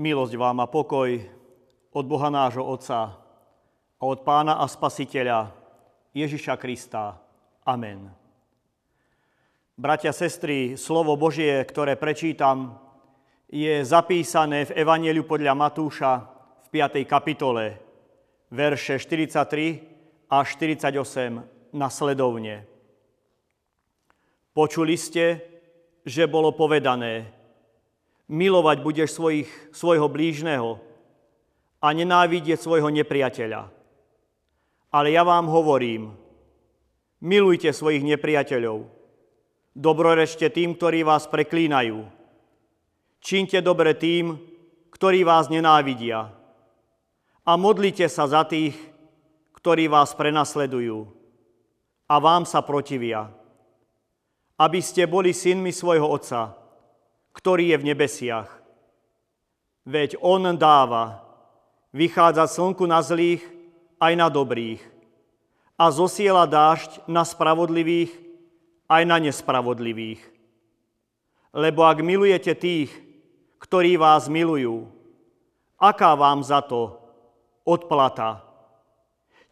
Milosť vám a pokoj od Boha nášho Otca a od Pána a Spasiteľa Ježiša Krista. Amen. Bratia, sestry, slovo Božie, ktoré prečítam, je zapísané v Evanjeliu podľa Matúša v 5. kapitole, verše 43 až 48 nasledovne. Počuli ste, že bolo povedané: milovať budeš svojho blížneho a nenávidieť svojho nepriateľa. Ale ja vám hovorím, milujte svojich nepriateľov, dobrorečte tým, ktorí vás preklínajú, čiňte dobre tým, ktorí vás nenávidia a modlite sa za tých, ktorí vás prenasledujú a vám sa protivia, aby ste boli synmi svojho Otca, ktorý je v nebesiach. Veď on dáva vychádzať slnku na zlých aj na dobrých a zosiela dážď na spravodlivých aj na nespravodlivých. Lebo ak milujete tých, ktorí vás milujú, aká vám za to odplata?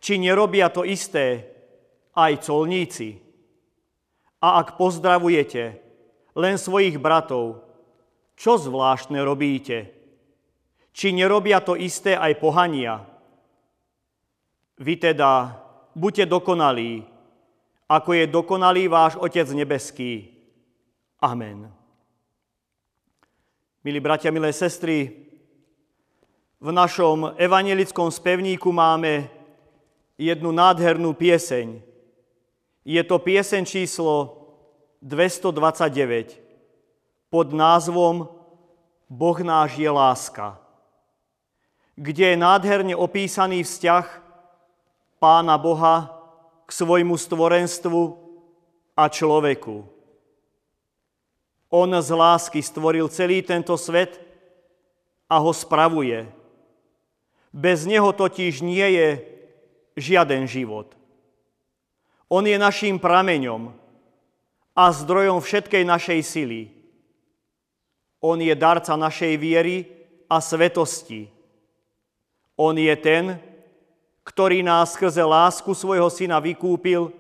Či nerobia to isté aj colníci? A ak pozdravujete len svojich bratov, čo zvláštne robíte? Či nerobia to isté aj pohania? Vy teda buďte dokonalí, ako je dokonalý váš Otec nebeský. Amen. Milí bratia, milé sestry, v našom evanjelickom spevníku máme jednu nádhernú pieseň. Je to pieseň číslo 229 pod názvom Boh náš je láska, kde je nádherne opísaný vzťah Pána Boha k svojmu stvorenstvu a človeku. On z lásky stvoril celý tento svet a ho spravuje. Bez neho totiž nie je žiaden život. On je naším prameňom a zdrojom všetkej našej sily. On je darca našej viery a svetosti. On je ten, ktorý nás skrze lásku svojho Syna vykúpil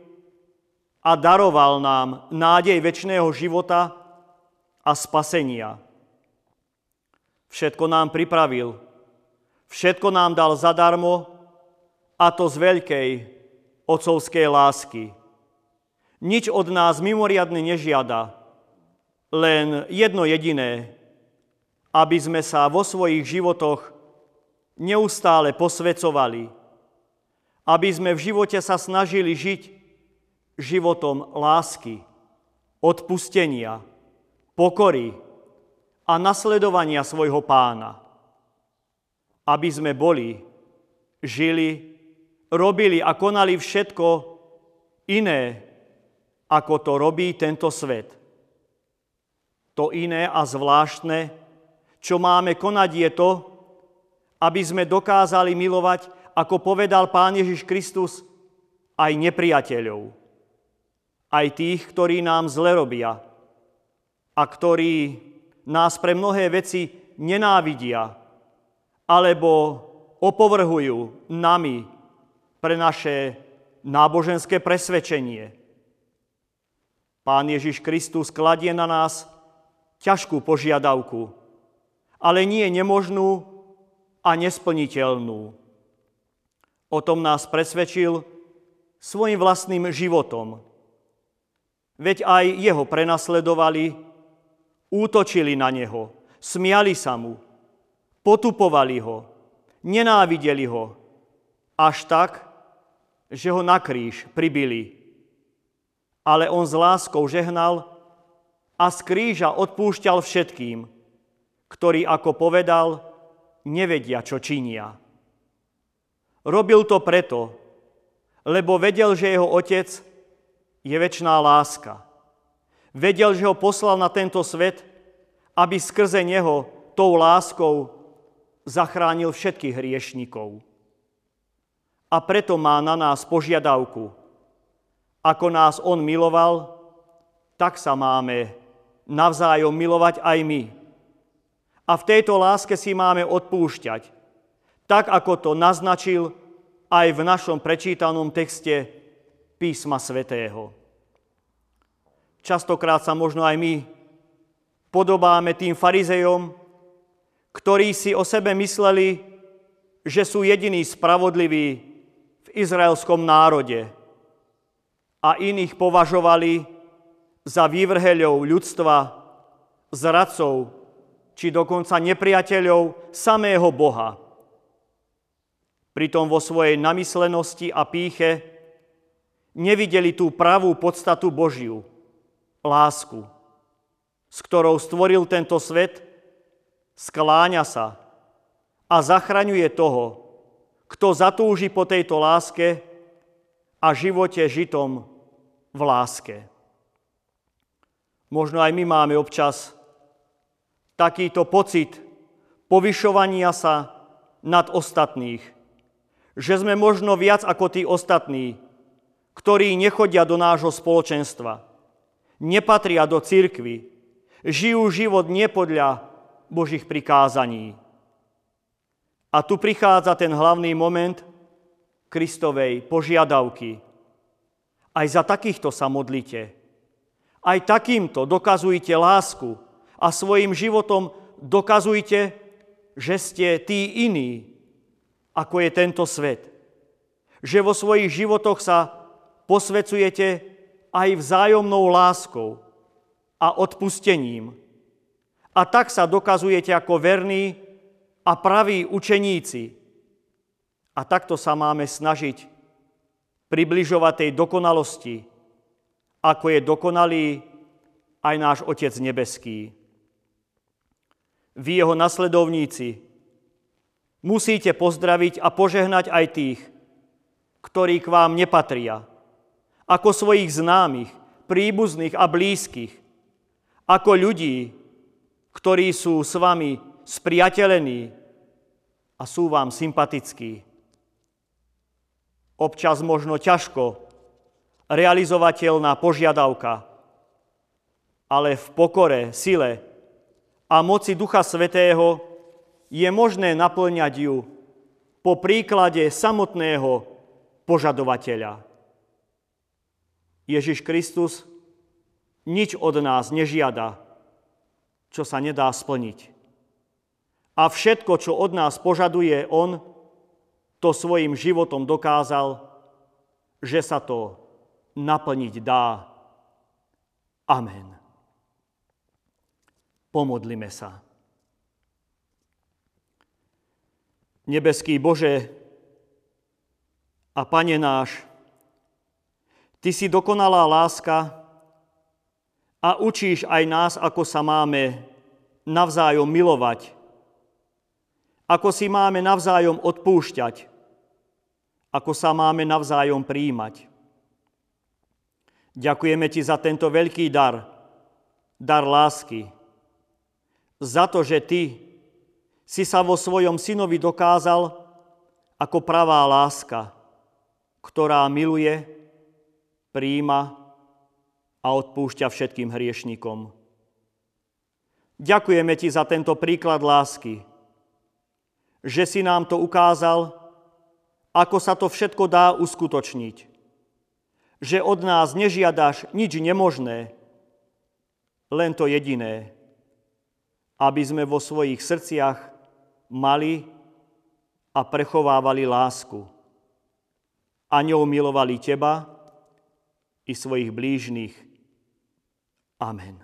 a daroval nám nádej večného života a spasenia. Všetko nám pripravil, všetko nám dal zadarmo, a to z veľkej otcovskej lásky. Nič od nás mimoriadne nežiada, len jedno jediné, aby sme sa vo svojich životoch neustále posvecovali, aby sme v živote sa snažili žiť životom lásky, odpustenia, pokory a nasledovania svojho Pána. Aby sme boli, žili, robili a konali všetko iné, ako to robí tento svet. To iné a zvláštne, čo máme konať, je to, aby sme dokázali milovať, ako povedal Pán Ježiš Kristus, aj nepriateľov, aj tých, ktorí nám zle robia a ktorí nás pre mnohé veci nenávidia alebo opovrhujú nami pre naše náboženské presvedčenie. Pán Ježiš Kristus kladie na nás ťažkú požiadavku, ale nie nemožnú a nesplniteľnú. O tom nás presvedčil svojim vlastným životom. Veď aj jeho prenasledovali, útočili na neho, smiali sa mu, potupovali ho, nenávideli ho, až tak, že ho na kríž pribili. Ale on s láskou žehnal a z kríža odpúšťal všetkým, ktorí, ako povedal, nevedia, čo činia. Robil to preto, lebo vedel, že jeho Otec je večná láska. Vedel, že ho poslal na tento svet, aby skrze neho tou láskou zachránil všetkých hriešnikov. A preto má na nás požiadavku: ako nás on miloval, tak sa máme navzájom milovať aj my. a v tejto láske si máme odpúšťať, tak ako to naznačil aj v našom prečítanom texte Písma svätého. Častokrát sa možno aj my podobáme tým farizejom, ktorí si o sebe mysleli, že sú jediní spravodliví v izraelskom národe a iných považovali za vývrheľov ľudstva, zradcov či dokonca nepriateľov samého Boha. Pritom vo svojej namyslenosti a pýche nevideli tú pravú podstatu Božiu, lásku, s ktorou stvoril tento svet, skláňa sa a zachraňuje toho, kto zatúži po tejto láske a živote žitom v láske. Možno aj my máme občas takýto pocit povyšovania sa nad ostatných, že sme možno viac ako tí ostatní, ktorí nechodia do nášho spoločenstva, nepatria do cirkvi, žijú život nie podľa Božích prikázaní. A tu prichádza ten hlavný moment Kristovej požiadavky. Aj za takýchto sa modlite. Aj takýmto dokazujte lásku a svojim životom dokazujte, že ste tí iní, ako je tento svet. Že vo svojich životoch sa posvecujete aj vzájomnou láskou a odpustením. A tak sa dokazujete ako verní a praví učeníci. A takto sa máme snažiť približovať tej dokonalosti, ako je dokonalý aj náš Otec nebeský. Vy, jeho nasledovníci, musíte pozdraviť a požehnať aj tých, ktorí k vám nepatria, ako svojich známych, príbuzných a blízkych, ako ľudí, ktorí sú s vami spriatelení a sú vám sympatickí. Občas možno ťažko realizovateľná požiadavka, ale v pokore, sile a moci Ducha Svätého je možné naplňať ju po príklade samotného požadovateľa. Ježiš Kristus nič od nás nežiada, čo sa nedá splniť. A všetko, čo od nás požaduje on, to svojim životom dokázal, že sa to naplniť dá. Amen. Pomodlime sa. Nebeský Bože a Pane náš, Ty si dokonalá láska a učíš aj nás, ako sa máme navzájom milovať, ako si máme navzájom odpúšťať, ako sa máme navzájom prijímať. Ďakujeme Ti za tento veľký dar, dar lásky, za to, že Ty si sa vo svojom synovi dokázal ako pravá láska, ktorá miluje, prijíma a odpúšťa všetkým hriešnikom. Ďakujeme Ti za tento príklad lásky, že si nám to ukázal, ako sa to všetko dá uskutočniť, že od nás nežiadaš nič nemožné, len to jediné, aby sme vo svojich srdciach mali a prechovávali lásku a ňou milovali Teba i svojich blížnych. Amen.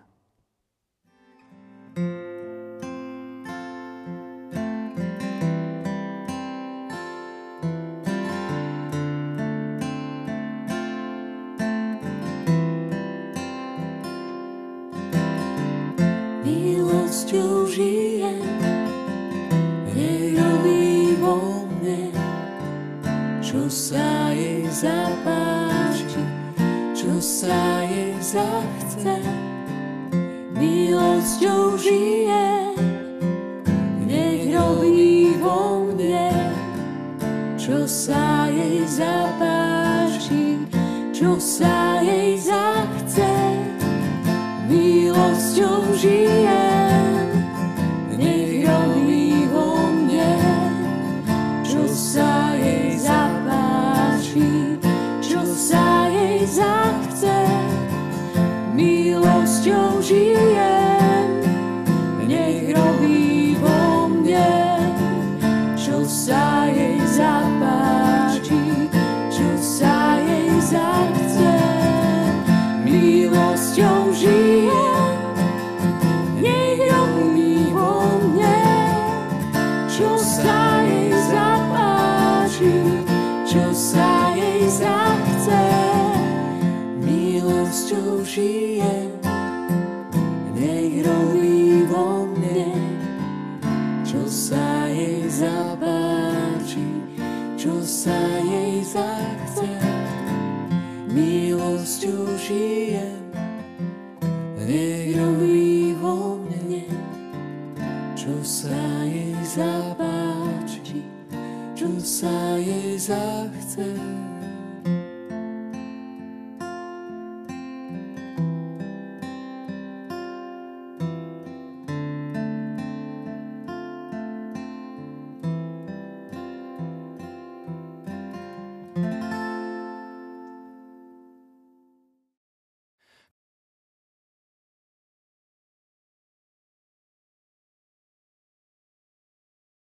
Milosťou žijem, vierový vo mne, čo sa jej zapáči, čo sa jej zachce. Milosťou žijem, nech robí vo mne, čo sa jej zapáči, čo sa jej zachce. Milosťou žijem, nech čo sa jej zapáči, čo sa jej zachce. Milosťou žijem, nech robí vo mne, čo sa